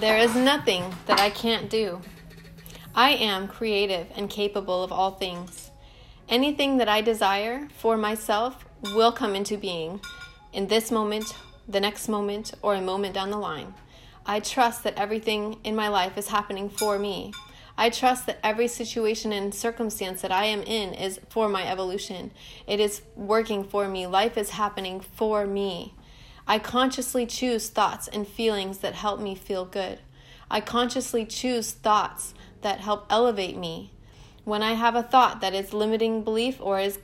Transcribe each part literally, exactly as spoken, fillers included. There is nothing that I can't do. I am creative and capable of all things. Anything that I desire for myself will come into being in this moment, the next moment, or a moment down the line. I trust that everything in my life is happening for me. I trust that every situation and circumstance that I am in is for my evolution. It is working for me. Life is happening for me. I consciously choose thoughts and feelings that help me feel good. I consciously choose thoughts that help elevate me. When I have a thought that is limiting belief or is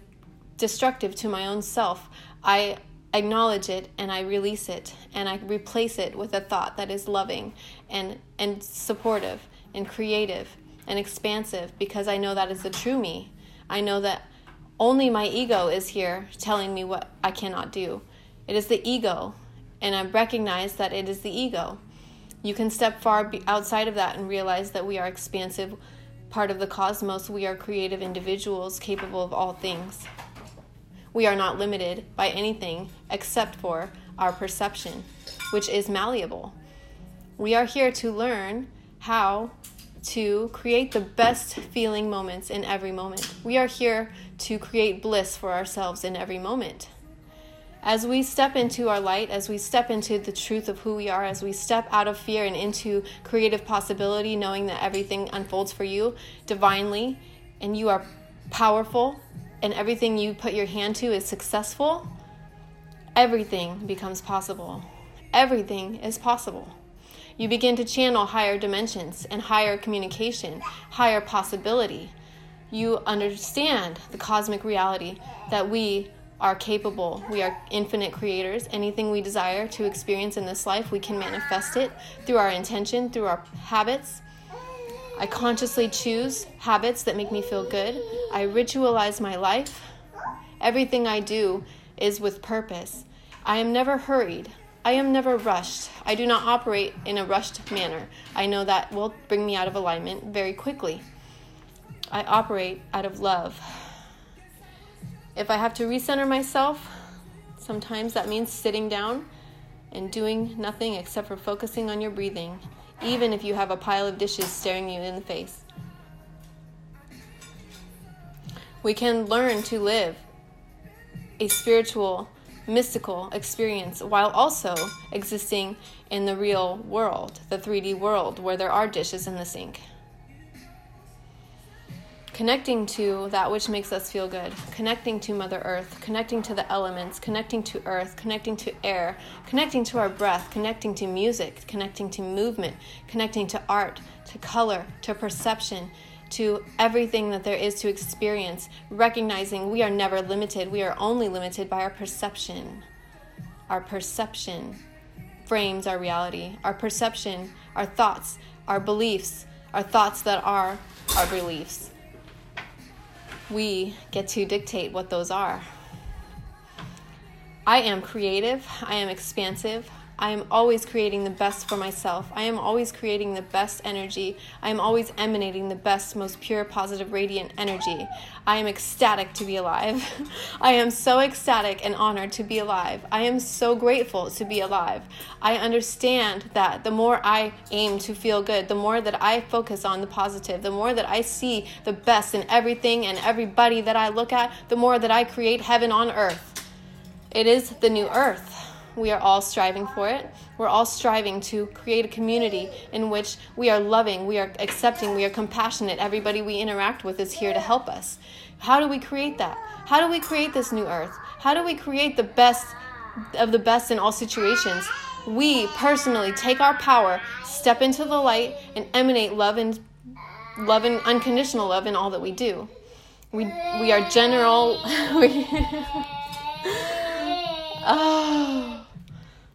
destructive to my own self, I acknowledge it and I release it and I replace it with a thought that is loving and, and supportive and creative and expansive, because I know that is the true me. I know that only my ego is here telling me what I cannot do. It is the ego, and I recognize that it is the ego. You can step far outside of that and realize that we are expansive, part of the cosmos. We are creative individuals capable of all things. We are not limited by anything except for our perception, which is malleable. We are here to learn how to create the best feeling moments in every moment. We are here to create bliss for ourselves in every moment. As we step into our light, as we step into the truth of who we are, as we step out of fear and into creative possibility, knowing that everything unfolds for you divinely, and you are powerful, and everything you put your hand to is successful, everything becomes possible. Everything is possible. You begin to channel higher dimensions and higher communication, higher possibility. You understand the cosmic reality that we are capable. We are infinite creators. Anything we desire to experience in this life, we can manifest it through our intention, through our habits. I consciously choose habits that make me feel good. I ritualize my life. Everything I do is with purpose. I am never hurried. I am never rushed. I do not operate in a rushed manner. I know that will bring me out of alignment very quickly. I operate out of love. If I have to recenter myself, sometimes that means sitting down and doing nothing except for focusing on your breathing, even if you have a pile of dishes staring you in the face. We can learn to live a spiritual, mystical experience while also existing in the real world, the three D world, where there are dishes in the sink. Connecting to that which makes us feel good, connecting to Mother Earth, connecting to the elements, connecting to earth, connecting to air, connecting to our breath, connecting to music, connecting to movement, connecting to art, to color, to perception, to everything that there is to experience, recognizing we are never limited. We are only limited by our perception. Our perception frames our reality. Our perception, our thoughts, our beliefs, our thoughts that are our beliefs. We get to dictate what those are. I am creative. I am expansive. I am always creating the best for myself. I am always creating the best energy. I am always emanating the best, most pure, positive, radiant energy. I am ecstatic to be alive. I am so ecstatic and honored to be alive. I am so grateful to be alive. I understand that the more I aim to feel good, the more that I focus on the positive, the more that I see the best in everything and everybody that I look at, the more that I create heaven on earth. It is the new earth. We are all striving for it. We're all striving to create a community in which we are loving, we are accepting, we are compassionate. Everybody we interact with is here to help us. How do we create that? How do we create this new earth? How do we create the best of the best in all situations? We personally take our power, step into the light, and emanate love and love and unconditional love in all that we do. We we are general. we, oh.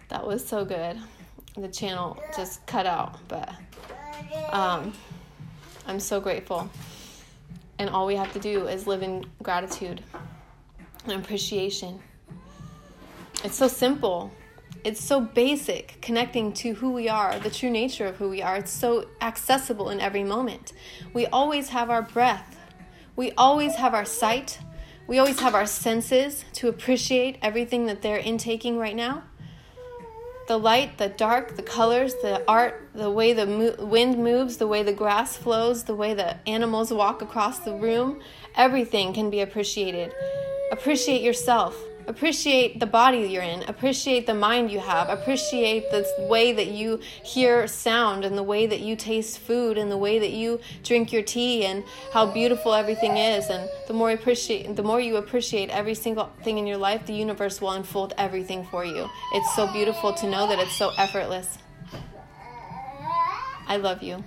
That was so good. The channel just cut out, but um, I'm so grateful. And all we have to do is live in gratitude and appreciation. It's so simple. It's so basic, connecting to who we are, the true nature of who we are. It's so accessible in every moment. We always have our breath. We always have our sight. We always have our senses to appreciate everything that they're intaking right now. The light, the dark, the colors, the art, the way the mo- wind moves, the way the grass flows, the way the animals walk across the room, everything can be appreciated. Appreciate yourself. Appreciate the body you're in. Appreciate the mind you have. Appreciate the way that you hear sound and the way that you taste food and the way that you drink your tea and how beautiful everything is. And the more appreciate, the more you appreciate every single thing in your life, the universe will unfold everything for you. It's so beautiful to know that it's so effortless. I love you.